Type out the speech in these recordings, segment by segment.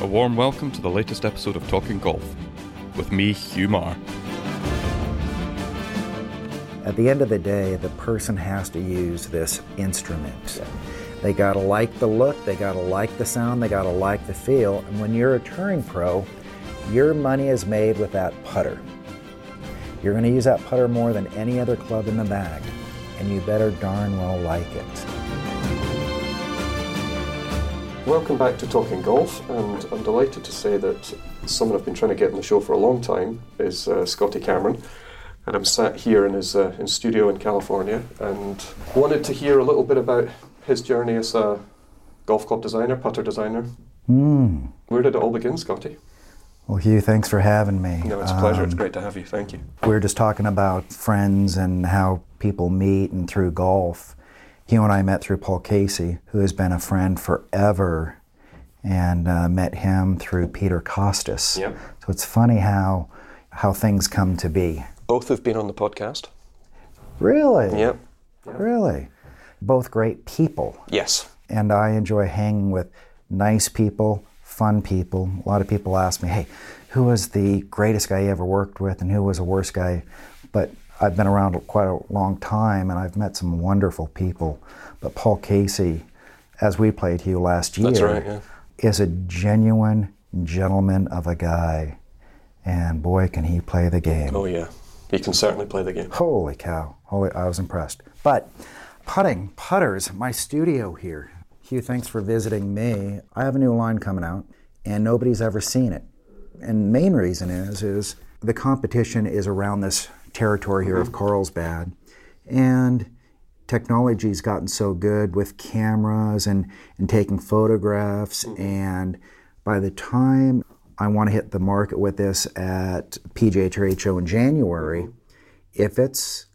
A warm welcome to the latest episode of Talking Golf, with me, Hugh Marr. At the end of the day, the person has to use this instrument. They gotta like the look, they gotta like the sound, they gotta like the feel, and when you're a touring pro, your money is made with that putter. You're gonna use that putter more than any other club in the bag, and you better darn well like it. Welcome back to Talking Golf, and I'm delighted to say that someone I've been trying to get on the show for a long time is Scotty Cameron, and I'm sat here in his studio in California, and wanted to hear a little bit about his journey as a golf club designer, putter designer. Where did it all begin, Scotty? Well, Hugh, thanks for having me. No, it's a pleasure. It's great to have you. Thank you. We were just talking about friends and how people meet and through golf. Hugh and I met through Paul Casey, who has been a friend forever, and met him through Peter Kostis. Yep. So it's funny how things come to be. Both have been on the podcast. Really? Yep. Really? Both great people. Yes. And I enjoy hanging with nice people, fun people. A lot of people ask me, hey, who was the greatest guy you ever worked with and who was the worst guy? But I've been around quite a long time, and I've met some wonderful people. But Paul Casey, as we played Hugh last year, is a genuine gentleman of a guy. And boy, can he play the game. Oh, yeah. He can certainly play the game. Holy cow. I was impressed. But putters, my studio here. Hugh, thanks for visiting me. I have a new line coming out, and nobody's ever seen it. And main reason is the competition is around this territory here of Carlsbad, and technology's gotten so good with cameras and taking photographs, and by the time I want to hit the market with this at PGA Trade Show in January, if it's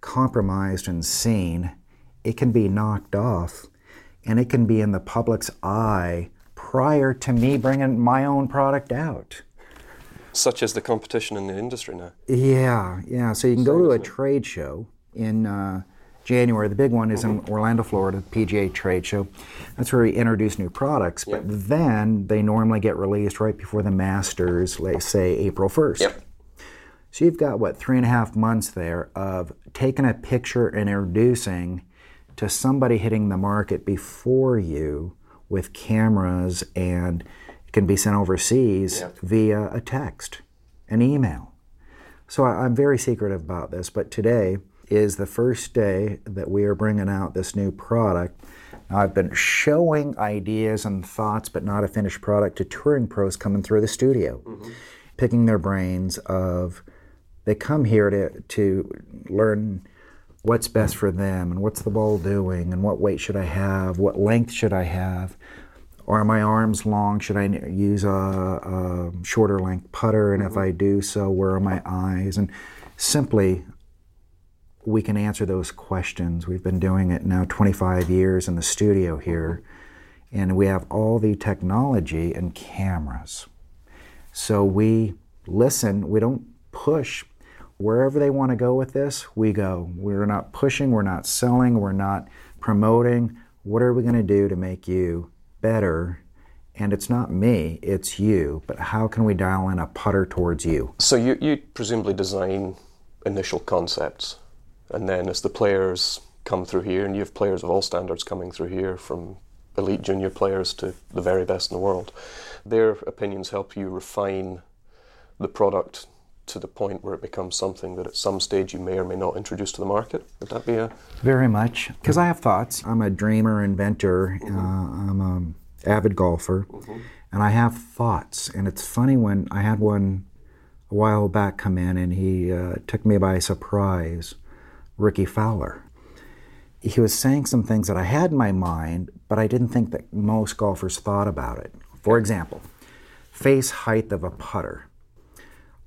compromised and seen, it can be knocked off, and it can be in the public's eye prior to me bringing my own product out. Such as the competition in the industry now. Yeah. So you can go to a trade show in January. The big one is in Orlando, Florida, the PGA Trade Show. That's where we introduce new products. But then they normally get released right before the Masters, let's say April 1st. Yep. So you've got, 3.5 months there of taking a picture and introducing to somebody hitting the market before you with cameras, and can be sent overseas via a text, an email. So I'm very secretive about this, but today is the first day that we are bringing out this new product. Now, I've been showing ideas and thoughts, but not a finished product, to touring pros coming through the studio, picking their brains of, they come here to learn what's best for them, and what's the ball doing, and what weight should I have, what length should I have. Are my arms long? Should I use a shorter length putter? And if I do so, where are my eyes? And simply, we can answer those questions. We've been doing it now 25 years in the studio here, and we have all the technology and cameras. So we listen, we don't push. Wherever they want to go with this, we go. We're not pushing, we're not selling, we're not promoting. What are we going to do to make you better? And it's not me, it's you, but how can we dial in a putter towards you? So you presumably design initial concepts, and then as the players come through here, and you have players of all standards coming through here, from elite junior players to the very best in the world, their opinions help you refine the product to the point where it becomes something that at some stage you may or may not introduce to the market? Would that be a... Very much, because I have thoughts. I'm a dreamer, inventor, I'm an avid golfer, and I have thoughts. And it's funny, when I had one a while back come in, and he took me by surprise, Rickie Fowler. He was saying some things that I had in my mind, but I didn't think that most golfers thought about it. For example, face height of a putter.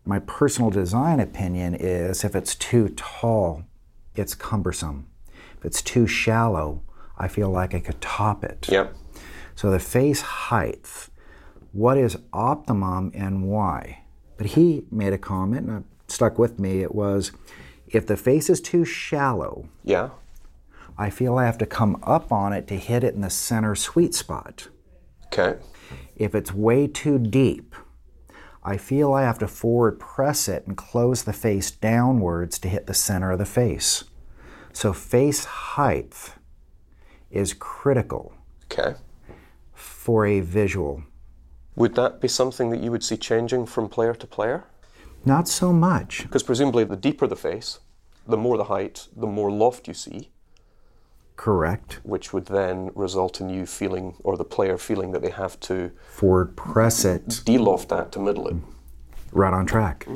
My personal design opinion is, if it's too tall, it's cumbersome. If it's too shallow, I feel like I could top it. Yep. So the face height, what is optimum and why? But he made a comment, and it stuck with me. It was, if the face is too shallow, I feel I have to come up on it to hit it in the center sweet spot. Okay. If it's way too deep, I feel I have to forward press it and close the face downwards to hit the center of the face. So face height is critical. Okay. For a visual. Would that be something that you would see changing from player to player? Not so much. Because presumably the deeper the face, the more the height, the more loft you see. Correct. Which would then result in you feeling, or the player feeling, that they have to forward press it, deloft that to middle it. Right on track.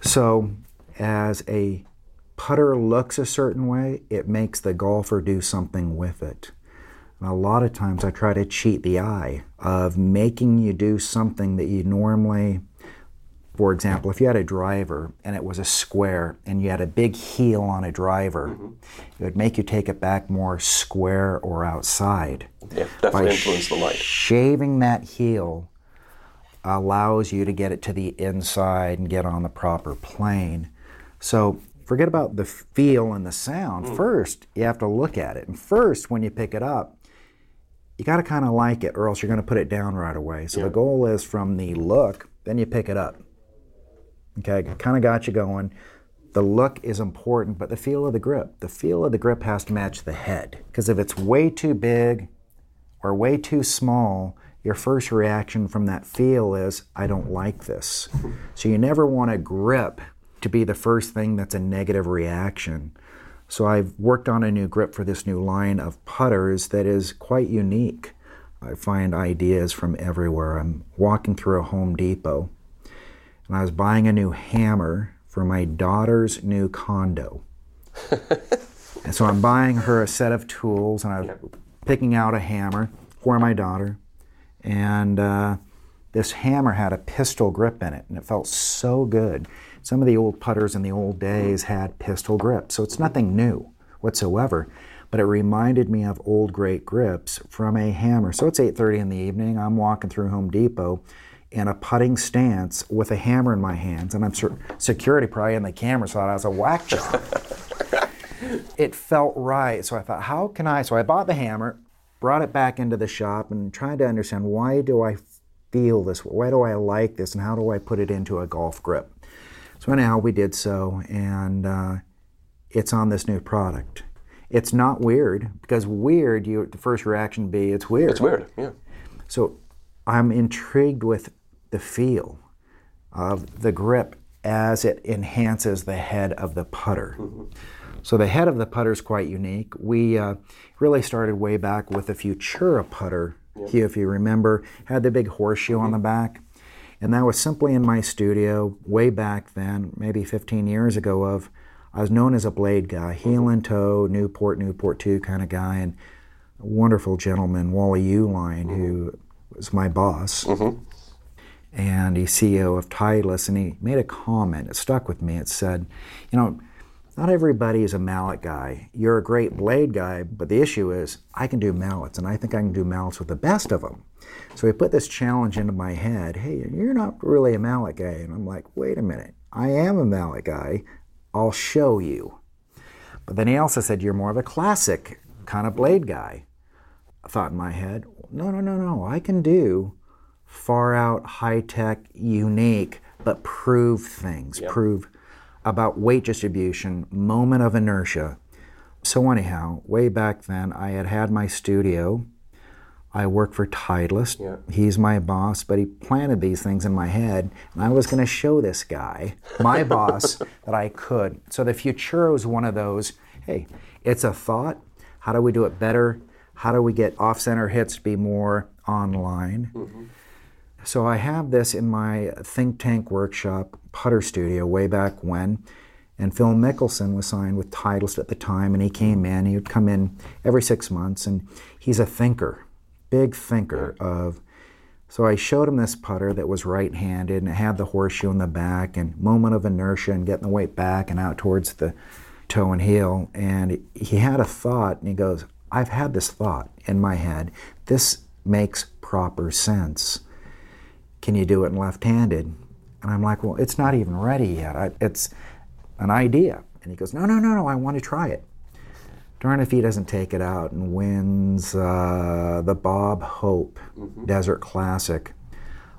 So as a putter looks a certain way, it makes the golfer do something with it. And a lot of times I try to cheat the eye of making you do something that you normally, for example, if you had a driver and it was a square and you had a big heel on a driver, it would make you take it back more square or outside. Yeah, definitely influence the light. Shaving that heel allows you to get it to the inside and get on the proper plane. So forget about the feel and the sound. First, you have to look at it. And first, when you pick it up, you got to kind of like it, or else you're going to put it down right away. So the goal is from the look, then you pick it up. Okay, kind of got you going. The look is important, but the feel of the grip. The feel of the grip has to match the head. Because if it's way too big or way too small, your first reaction from that feel is, I don't like this. So you never want a grip to be the first thing that's a negative reaction. So I've worked on a new grip for this new line of putters that is quite unique. I find ideas from everywhere. I'm walking through a Home Depot, and I was buying a new hammer for my daughter's new condo. And so I'm buying her a set of tools, and I was picking out a hammer for my daughter. And this hammer had a pistol grip in it, and it felt so good. Some of the old putters in the old days had pistol grips, so it's nothing new whatsoever. But it reminded me of old great grips from a hammer. So it's 8:30 in the evening, I'm walking through Home Depot in a putting stance with a hammer in my hands, and I'm security probably in the camera thought I was a whack job. It felt right, so I thought, how can I? So I bought the hammer, brought it back into the shop, and tried to understand, why do I feel this? Why do I like this, and how do I put it into a golf grip? So anyhow, we did so, and it's on this new product. It's not weird, because weird, the first reaction would be, it's weird. It's weird, yeah. So I'm intrigued with the feel of the grip as it enhances the head of the putter. So the head of the putter is quite unique. We really started way back with the Futura putter. Hugh, if you remember, had the big horseshoe on the back. And that was simply in my studio way back then, maybe 15 years ago, I was known as a blade guy, heel and toe, Newport, Newport 2 kind of guy, and a wonderful gentleman, Wally Uihlein, who was my boss, and he's CEO of Titleist, and he made a comment, it stuck with me, it said, you know, not everybody is a mallet guy. You're a great blade guy, but the issue is I can do mallets, and I think I can do mallets with the best of them. So he put this challenge into my head, hey, you're not really a mallet guy. And I'm like, wait a minute, I am a mallet guy. I'll show you. But then he also said, you're more of a classic kind of blade guy. I thought in my head, no, I can do far out, high-tech, unique, but prove things, prove about weight distribution, moment of inertia. So anyhow, way back then, I had my studio. I worked for Titleist. He's my boss, but he planted these things in my head, and I was going to show this guy, my boss, that I could. So the Futura is one of those, hey, it's a thought. How do we do it better? How do we get off-center hits to be more online? So I have this in my think tank workshop putter studio way back when, and Phil Mickelson was signed with Titleist at the time, and he came in. He would come in every 6 months, and he's a thinker. Big thinker of, so I showed him this putter that was right-handed, and it had the horseshoe in the back, and moment of inertia, and getting the weight back and out towards the toe and heel, and he had a thought, and he goes, I've had this thought in my head. This makes proper sense. Can you do it in left-handed? And I'm like, well, it's not even ready yet. It's an idea. And he goes, no, I want to try it. darn if he doesn't take it out and wins the Bob Hope Desert Classic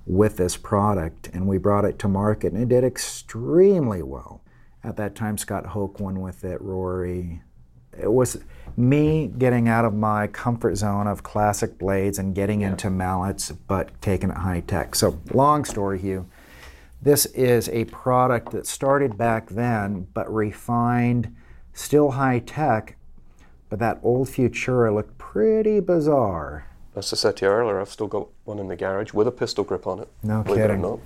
with this product. And we brought it to market, and it did extremely well. At that time, Scott Hoch won with it, Rory. It was me getting out of my comfort zone of classic blades and getting into mallets, but taking it high tech. So long story, Hugh. This is a product that started back then, but refined, still high tech, but that old Futura looked pretty bizarre. As I said to you earlier, I've still got one in the garage with a pistol grip on it. No kidding. Believe it or not.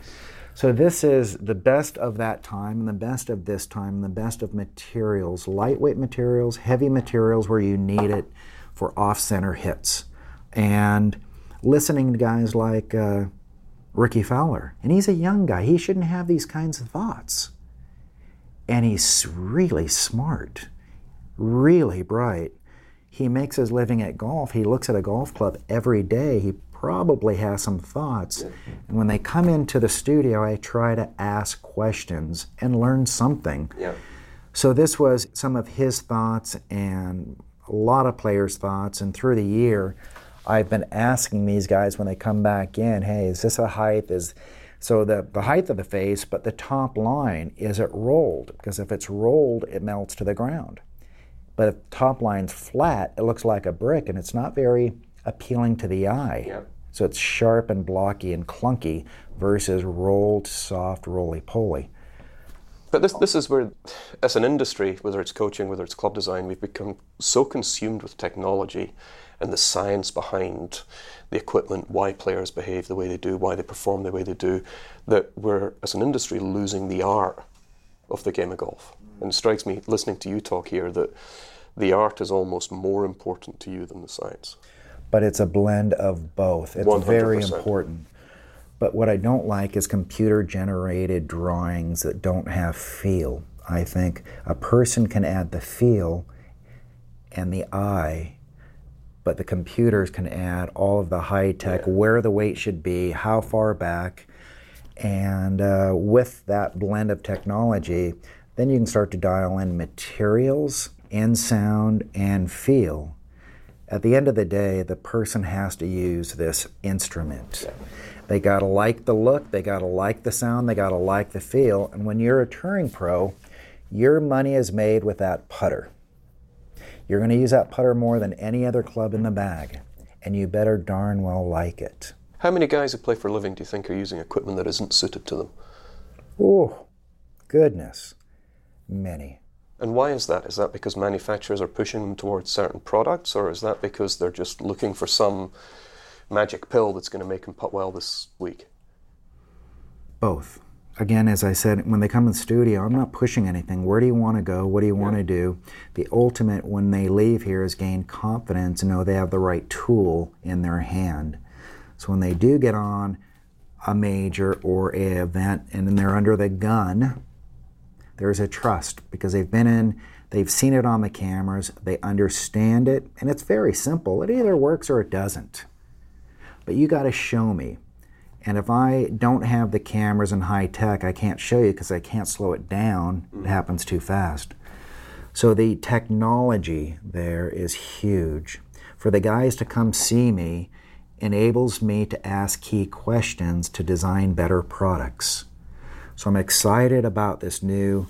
So this is the best of that time, and the best of this time, and the best of materials. Lightweight materials, heavy materials where you need it for off-center hits. And listening to guys like Rickie Fowler, and he's a young guy. He shouldn't have these kinds of thoughts. And he's really smart, really bright. He makes his living at golf. He looks at a golf club every day. He probably has some thoughts. And when they come into the studio, I try to ask questions and learn something. Yeah. So this was some of his thoughts and a lot of players' thoughts. And through the year, I've been asking these guys when they come back in, hey, is this a height? So the height of the face, but the top line, is it rolled? Because if it's rolled, it melts to the ground. But if the top line's flat, it looks like a brick, and it's not very appealing to the eye. Yep. So it's sharp and blocky and clunky versus rolled, soft, roly-poly. But this is where, as an industry, whether it's coaching, whether it's club design, we've become so consumed with technology and the science behind the equipment, why players behave the way they do, why they perform the way they do, that we're, as an industry, losing the art of the game of golf. And it strikes me, listening to you talk here, that the art is almost more important to you than the science. But it's a blend of both. It's 100%. Very important. But what I don't like is computer-generated drawings that don't have feel. I think a person can add the feel and the eye, but the computers can add all of the high-tech, where the weight should be, how far back. And with that blend of technology, then you can start to dial in materials and sound and feel. At the end of the day, the person has to use this instrument. Yeah. They gotta like the look, they gotta like the sound, they gotta like the feel. And when you're a touring pro, your money is made with that putter. You're gonna use that putter more than any other club in the bag, and you better darn well like it. How many guys who play for a living do you think are using equipment that isn't suited to them? Oh, goodness. Many. And why is that? Is that because manufacturers are pushing them towards certain products, or is that because they're just looking for some magic pill that's going to make them putt well this week? Both. Again, as I said, when they come in the studio, I'm not pushing anything. Where do you want to go? What do you want to do? The ultimate when they leave here is gain confidence and know they have the right tool in their hand. So when they do get on a major or an event and then they're under the gun, there's a trust because they've been in, they've seen it on the cameras, they understand it, and it's very simple. It either works or it doesn't. But you gotta show me. And if I don't have the cameras and high tech, I can't show you because I can't slow it down. It happens too fast. So the technology there is huge. For the guys to come see me enables me to ask key questions to design better products. So I'm excited about this new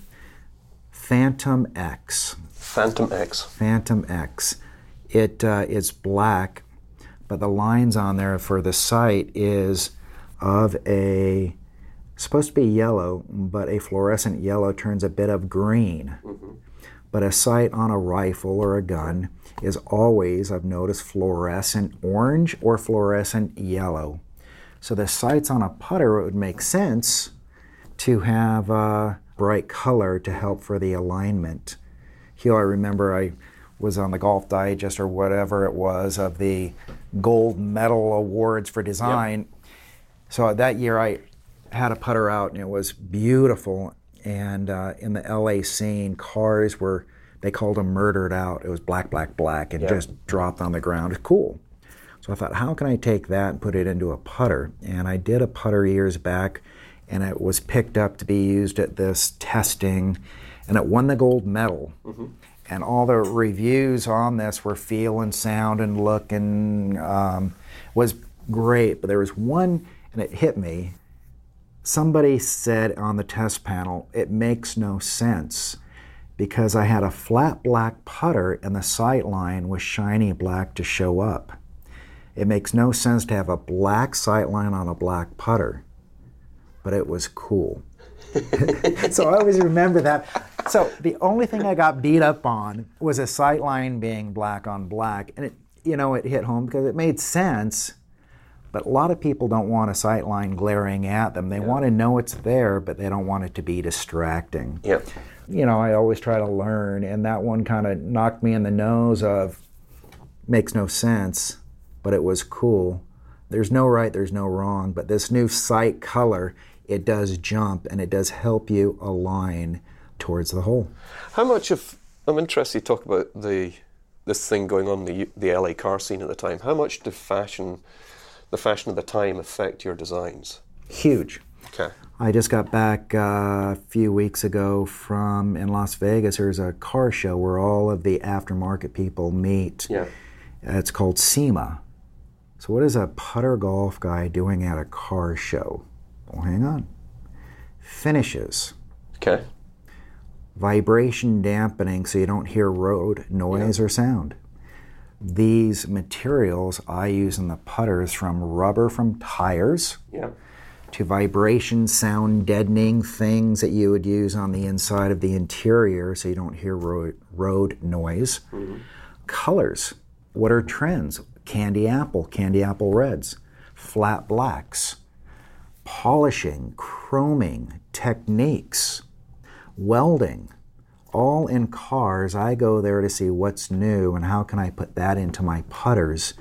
Phantom X. Phantom X. Phantom X. It is black, but the lines on there for the sight is of a, supposed to be yellow, but a fluorescent yellow turns a bit of green. Mm-hmm. But a sight on a rifle or a gun is always, I've noticed, fluorescent orange or fluorescent yellow. So the sights on a putter, it would make sense to have a bright color to help for the alignment. Hugh, I remember I was on the Golf Digest or whatever it was of the gold medal awards for design. Yep. So that year I had a putter out and it was beautiful. And in the LA scene, cars were, they called them murdered out. It was black, black, black, and just dropped on the ground. It was cool. So I thought, how can I take that and put it into a putter? And I did a putter years back, and it was picked up to be used at this testing, and it won the gold medal. Mm-hmm. and all the reviews on this were feel and sound and look, and was great. But there was one, and it hit me. Somebody said on the test panel, it makes no sense because I had a flat black putter and the sight line was shiny black to show up. It makes no sense to have a black sight line on a black putter, but it was cool. So I always remember that. So the only thing I got beat up on was a sight line being black on black, and it hit home because it made sense. But a lot of people don't want a sight line glaring at them. They want to know it's there, but they don't want it to be distracting. Yeah. I always try to learn, and that one kind of knocked me in the nose of makes no sense, but it was cool. There's no right, there's no wrong, but this new sight color, it does jump, and it does help you align towards the hole. How much of, I'm interested to talk about this thing going on in the LA car scene at the time. How much did the fashion of the time affect your designs? Huge. Okay. I just got back a few weeks ago from in Las Vegas. There's a car show where all of the aftermarket people meet. Yeah. It's called SEMA. So what is a putter golf guy doing at a car show? Well, hang on. Finishes. Okay. Vibration dampening so you don't hear road noise or sound. These materials I use in the putters, from rubber from tires to vibration sound deadening things that you would use on the inside of the interior so you don't hear road noise. Mm-hmm. Colors. What are trends? Candy apple reds, flat blacks, polishing, chroming, techniques, welding. All in cars, I go there to see what's new and how can I put that into my putters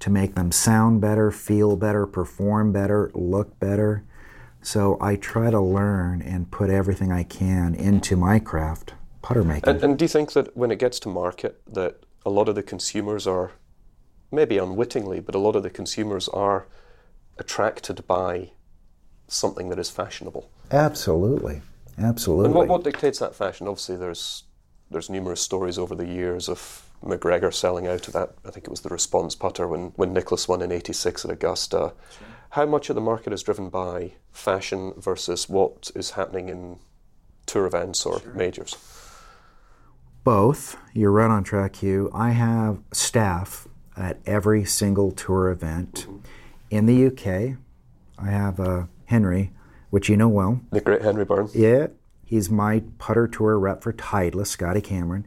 to make them sound better, feel better, perform better, look better. So I try to learn and put everything I can into my craft, putter making. And do you think that when it gets to market that a lot of the consumers are, maybe unwittingly, but a lot of the consumers are attracted by something that is fashionable? Absolutely. Absolutely. And what dictates that fashion? Obviously, there's numerous stories over the years of McGregor selling out of that. I think it was the response putter when Nicholas won in '86 at Augusta. Sure. How much of the market is driven by fashion versus what is happening in tour events or majors? Both. You're right on track, Hugh. I have staff at every single tour event. Mm-hmm. In the UK, I have Henry, which you know well. The great Henry Barnes. Yeah. He's my putter tour rep for Titleist, Scotty Cameron.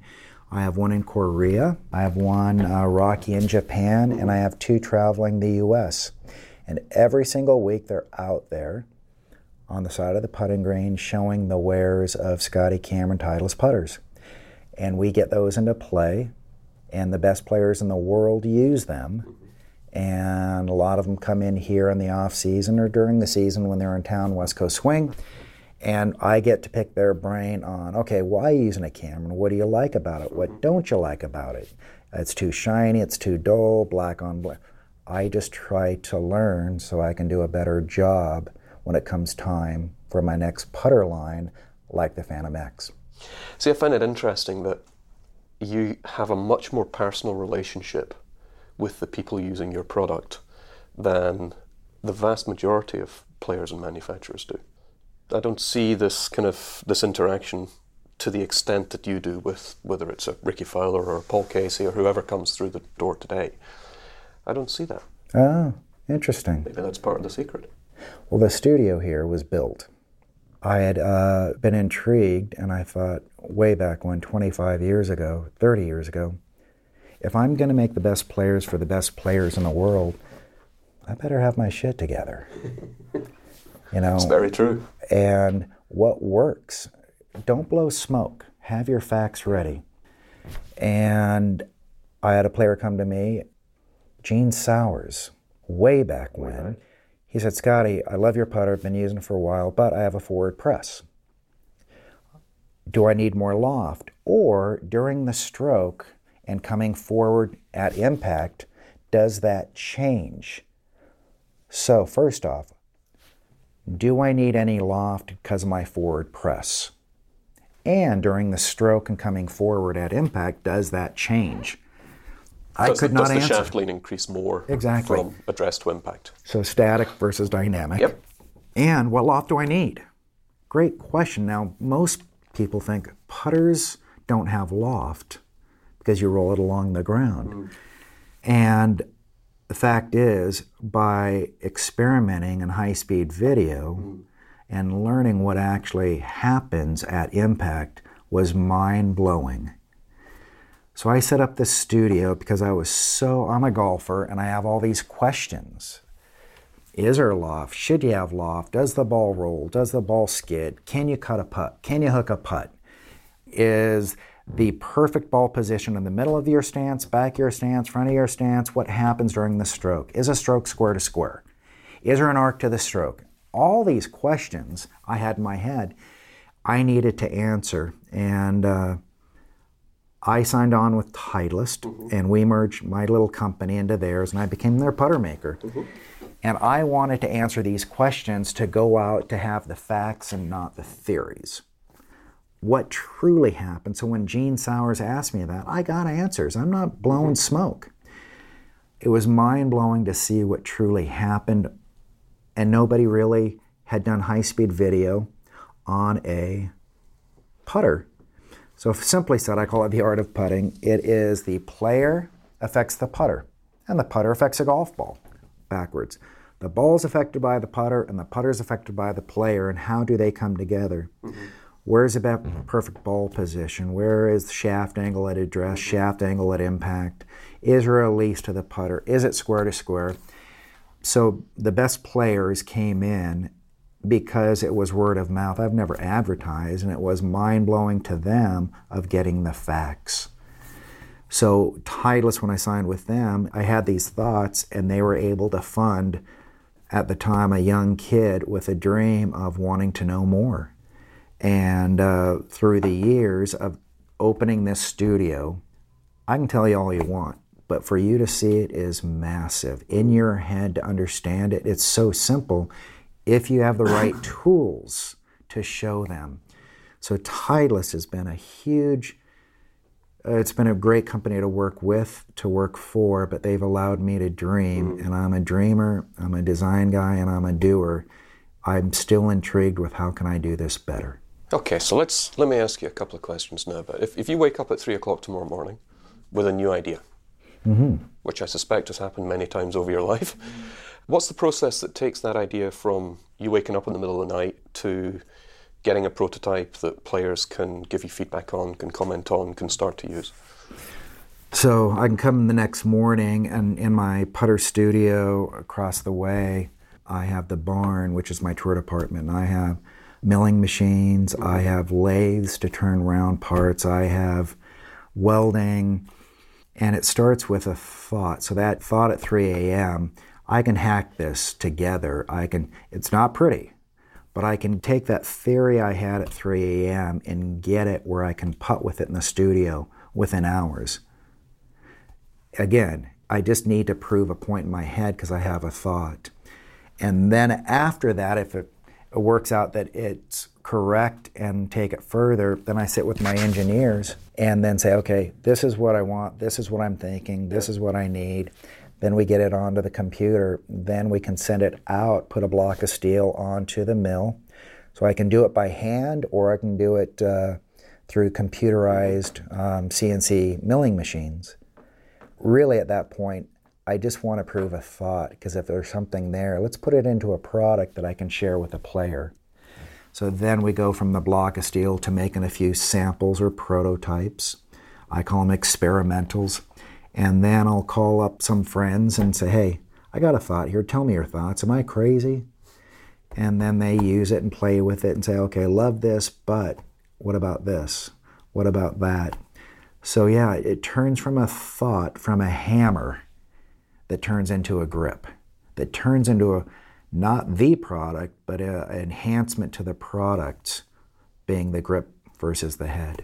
I have one in Korea. I have one Rocky in Japan, and I have two traveling the US. And every single week they're out there on the side of the putting green showing the wares of Scotty Cameron Titleist putters. And we get those into play, and the best players in the world use them. And a lot of them come in here in the off-season or during the season when they're in town, West Coast Swing, and I get to pick their brain on, okay, why are you using a Cameron? What do you like about it? What don't you like about it? It's too shiny, it's too dull, black on black. I just try to learn so I can do a better job when it comes time for my next putter line, like the Phantom X. See, I find it interesting that you have a much more personal relationship with the people using your product than the vast majority of players and manufacturers do. I don't see this interaction to the extent that you do with whether it's a Rickie Fowler or a Paul Casey or whoever comes through the door today. I don't see that. Ah, interesting. Maybe that's part of the secret. Well, the studio here was built. I had been intrigued, and I thought way back when, 25 years ago, 30 years ago, if I'm going to make the best players for the best players in the world, I better have my shit together. It's very true. And what works? Don't blow smoke. Have your facts ready. And I had a player come to me, Gene Sowers, way back when. Right. He said, Scotty, I love your putter. I've been using it for a while, but I have a forward press. Do I need more loft? Or during the stroke, and coming forward at impact, does that change? So first off, do I need any loft because of my forward press? and during the stroke and coming forward at impact, does that change? I could not answer. Does the shaft lean increase more from address to impact? So static versus dynamic. Yep. And what loft do I need? Great question. Now, most people think putters don't have loft because you roll it along the ground. Mm. And the fact is, by experimenting in high-speed video and learning what actually happens at impact was mind-blowing. So I set up this studio because I'm a golfer and I have all these questions. Is there loft? Should you have loft? Does the ball roll? Does the ball skid? Can you cut a putt? Can you hook a putt? Is the perfect ball position in the middle of your stance, back of your stance, front of your stance? What happens during the stroke? Is a stroke square to square? Is there an arc to the stroke? All these questions I had in my head I needed to answer, and I signed on with Titleist, and we merged my little company into theirs, and I became their putter maker. And I wanted to answer these questions, to go out to have the facts and not the theories. What truly happened? So when Gene Sowers asked me that, I got answers. I'm not blowing smoke. It was mind-blowing to see what truly happened, and nobody really had done high-speed video on a putter. So simply said, I call it the art of putting. It is the player affects the putter, and the putter affects a golf ball backwards. The ball is affected by the putter, and the putter is affected by the player, and how do they come together? Where's the perfect ball position? Where is the shaft angle at address, shaft angle at impact? Is there a release to the putter? Is it square to square? So the best players came in because it was word of mouth. I've never advertised, and it was mind-blowing to them of getting the facts. So Titleist, when I signed with them, I had these thoughts, and they were able to fund, at the time, a young kid with a dream of wanting to know more. And through the years of opening this studio, I can tell you all you want, but for you to see it is massive. In your head, to understand it, it's so simple if you have the right tools to show them. So Titleist has been a huge, it's been a great company to work with, to work for, but they've allowed me to dream, and I'm a dreamer, I'm a design guy, and I'm a doer. I'm still intrigued with how can I do this better. Okay, so let me ask you a couple of questions now. But if you wake up at 3 o'clock tomorrow morning with a new idea, which I suspect has happened many times over your life, what's the process that takes that idea from you waking up in the middle of the night to getting a prototype that players can give you feedback on, can comment on, can start to use? So I can come the next morning, and in my putter studio across the way, I have the barn, which is my tour department. I have milling machines. I have lathes to turn round parts. I have welding. And it starts with a thought. So that thought at 3 a.m., I can hack this together. It's not pretty, but I can take that theory I had at 3 a.m. and get it where I can putt with it in the studio within hours. Again, I just need to prove a point in my head because I have a thought. And then after that, if it works out that it's correct and take it further, then I sit with my engineers and then say, okay, this is what I want, this is what I'm thinking, this is what I need. Then we get it onto the computer. Then we can send it out, put a block of steel onto the mill. So I can do it by hand, or I can do it through computerized CNC milling machines. Really, at that point, I just want to prove a thought, because if there's something there, let's put it into a product that I can share with a player. So then we go from the block of steel to making a few samples or prototypes. I call them experimentals. And then I'll call up some friends and say, hey, I got a thought here. Tell me your thoughts. Am I crazy? And then they use it and play with it and say, okay, love this, but what about this? What about that? So yeah, it turns from a thought, from a hammer, that turns into a grip, that turns into a, not the product, but an enhancement to the product, being the grip versus the head.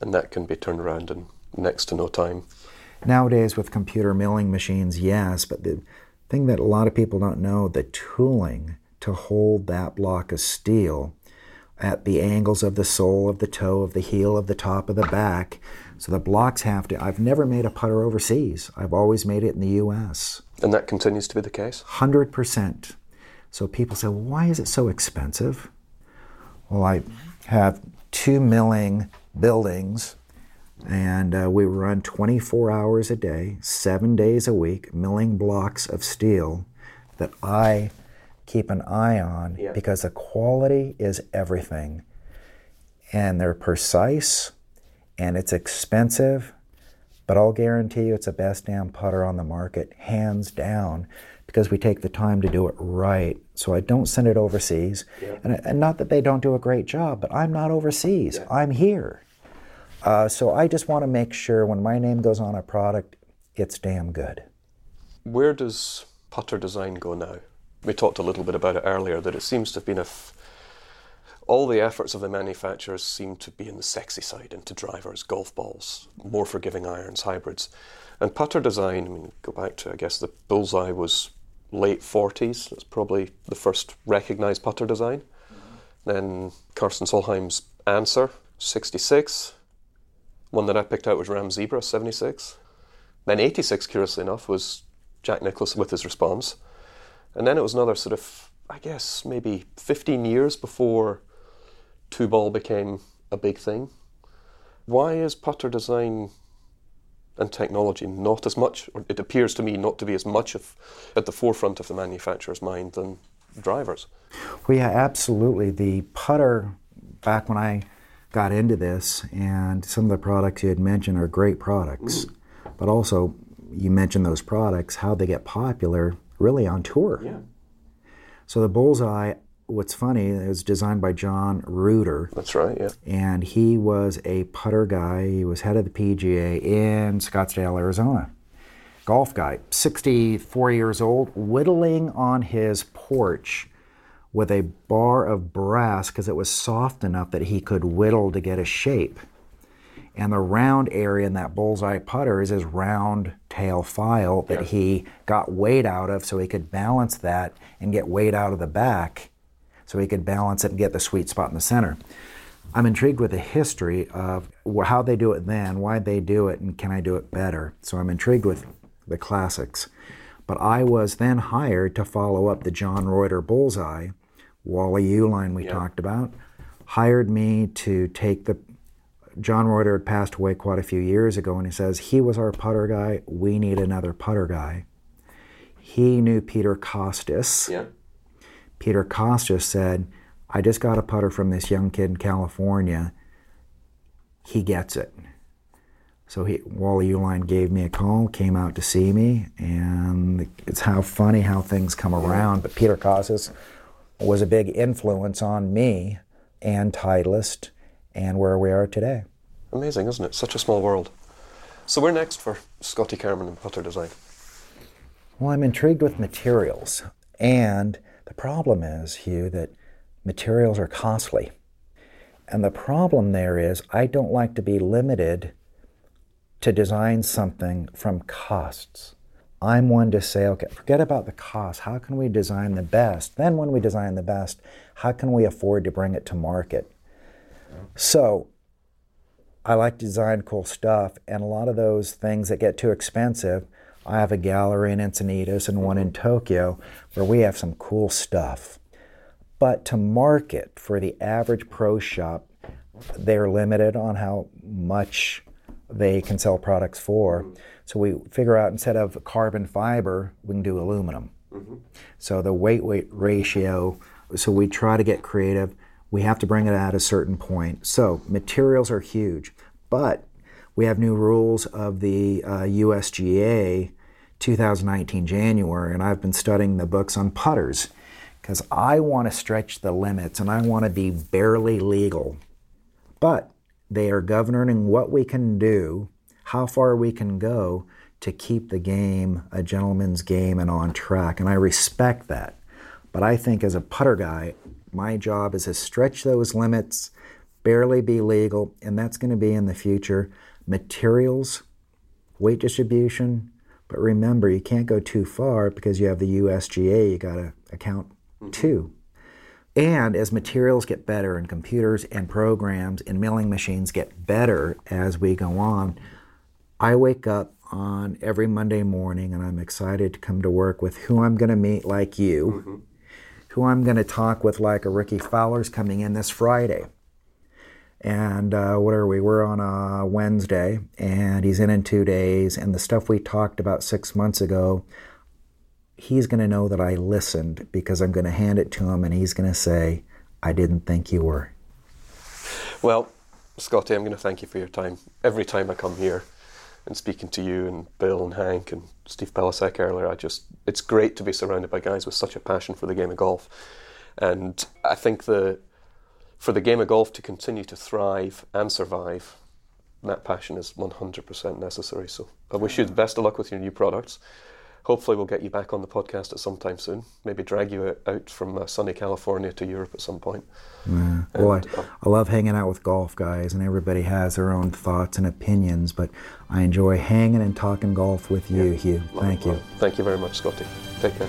And that can be turned around in next to no time. Nowadays with computer milling machines, yes, but the thing that a lot of people don't know, the tooling to hold that block of steel at the angles of the sole of the toe, of the heel, of the top, of the back. So the blocks have to... I've never made a putter overseas. I've always made it in the U.S. And that continues to be the case? 100%. So people say, well, why is it so expensive? Well, I have 2 milling buildings, and we run 24 hours a day, 7 days a week, milling blocks of steel that I keep an eye on, yeah, because the quality is everything. And they're precise, and it's expensive, but I'll guarantee you it's the best damn putter on the market, hands down, because we take the time to do it right. So I don't send it overseas. Yeah. And not that they don't do a great job, but I'm not overseas. Yeah. I'm here. So I just want to make sure when my name goes on a product, it's damn good. Where does putter design go now? We talked a little bit about it earlier, that it seems to have been all the efforts of the manufacturers seem to be in the sexy side, into drivers, golf balls, more forgiving irons, hybrids. And putter design, I mean, go back to, I guess, the bullseye was late 40s. That's probably the first recognised putter design. Mm-hmm. Then Carsten Solheim's Answer, 66. One that I picked out was Ram Zebra, 76. Then 86, curiously enough, was Jack Nicklaus with his Response. And then it was another sort of, I guess, maybe 15 years before two ball became a big thing. Why is putter design and technology not as much, or it appears to me not to be as much at the forefront of the manufacturer's mind than drivers? Well, yeah, absolutely. The putter, back when I got into this, and some of the products you had mentioned are great products, but also you mentioned those products, how they get popular, really on tour. Yeah. So the bullseye, what's funny, it was designed by John Reuter. That's right, yeah. And he was a putter guy. He was head of the PGA in Scottsdale, Arizona. Golf guy, 64 years old, whittling on his porch with a bar of brass because it was soft enough that he could whittle to get a shape. And the round area in that bullseye putter is his round tail file that he got weight out of, so he could balance that and get weight out of the back, so he could balance it and get the sweet spot in the center. I'm intrigued with the history of how they do it then, why they do it, and can I do it better? So I'm intrigued with the classics. But I was then hired to follow up the John Reuter bullseye. Wally Uihlein, we talked about, hired me to take the... John Reuter had passed away quite a few years ago, and he says, he was our putter guy, we need another putter guy. He knew Peter Kostis. Yeah. Peter Kostis said, I just got a putter from this young kid in California. He gets it. So Wally Uihlein gave me a call, came out to see me, and it's how funny how things come around. But Peter Kostis was a big influence on me and Titleist and where we are today. Amazing, isn't it? Such a small world. So we're next for Scotty Cameron and putter design. Well, I'm intrigued with materials. And the problem is, Hugh, that materials are costly. And the problem there is, I don't like to be limited to design something from costs. I'm one to say, okay, forget about the cost. How can we design the best? Then when we design the best, how can we afford to bring it to market? So I like to design cool stuff, and a lot of those things that get too expensive, I have a gallery in Encinitas and one in Tokyo where we have some cool stuff. But to market for the average pro shop, they're limited on how much they can sell products for. So we figure out, instead of carbon fiber, we can do aluminum. Mm-hmm. So the weight ratio, so we try to get creative. We have to bring it at a certain point. So materials are huge, but we have new rules of the USGA 2019 January, and I've been studying the books on putters because I want to stretch the limits and I want to be barely legal. But they are governing what we can do, how far we can go to keep the game a gentleman's game and on track, and I respect that. But I think as a putter guy, my job is to stretch those limits, barely be legal, and that's going to be in the future. Materials, weight distribution, but remember, you can't go too far because you have the USGA you got to account to. And as materials get better and computers and programs and milling machines get better as we go on, I wake up on every Monday morning and I'm excited to come to work with who I'm going to meet like you, mm-hmm. who I'm going to talk with like a Rickie Fowler's coming in this Friday. And what are we? We're on a Wednesday and he's in 2 days, and the stuff we talked about 6 months ago, he's going to know that I listened because I'm going to hand it to him and he's going to say, I didn't think you were. Well, Scotty, I'm going to thank you for your time. Every time I come here and speaking to you and Bill and Hank and Steve Palazzek earlier, it's great to be surrounded by guys with such a passion for the game of golf. And I think for the game of golf to continue to thrive and survive, that passion is 100% necessary. So I wish you the best of luck with your new products. Hopefully we'll get you back on the podcast at some time soon. Maybe drag you out from sunny California to Europe at some point. Yeah. Boy, I love hanging out with golf guys, and everybody has their own thoughts and opinions, but I enjoy hanging and talking golf with you, Hugh. Thank you. Thank you very much, Scotty. Take care.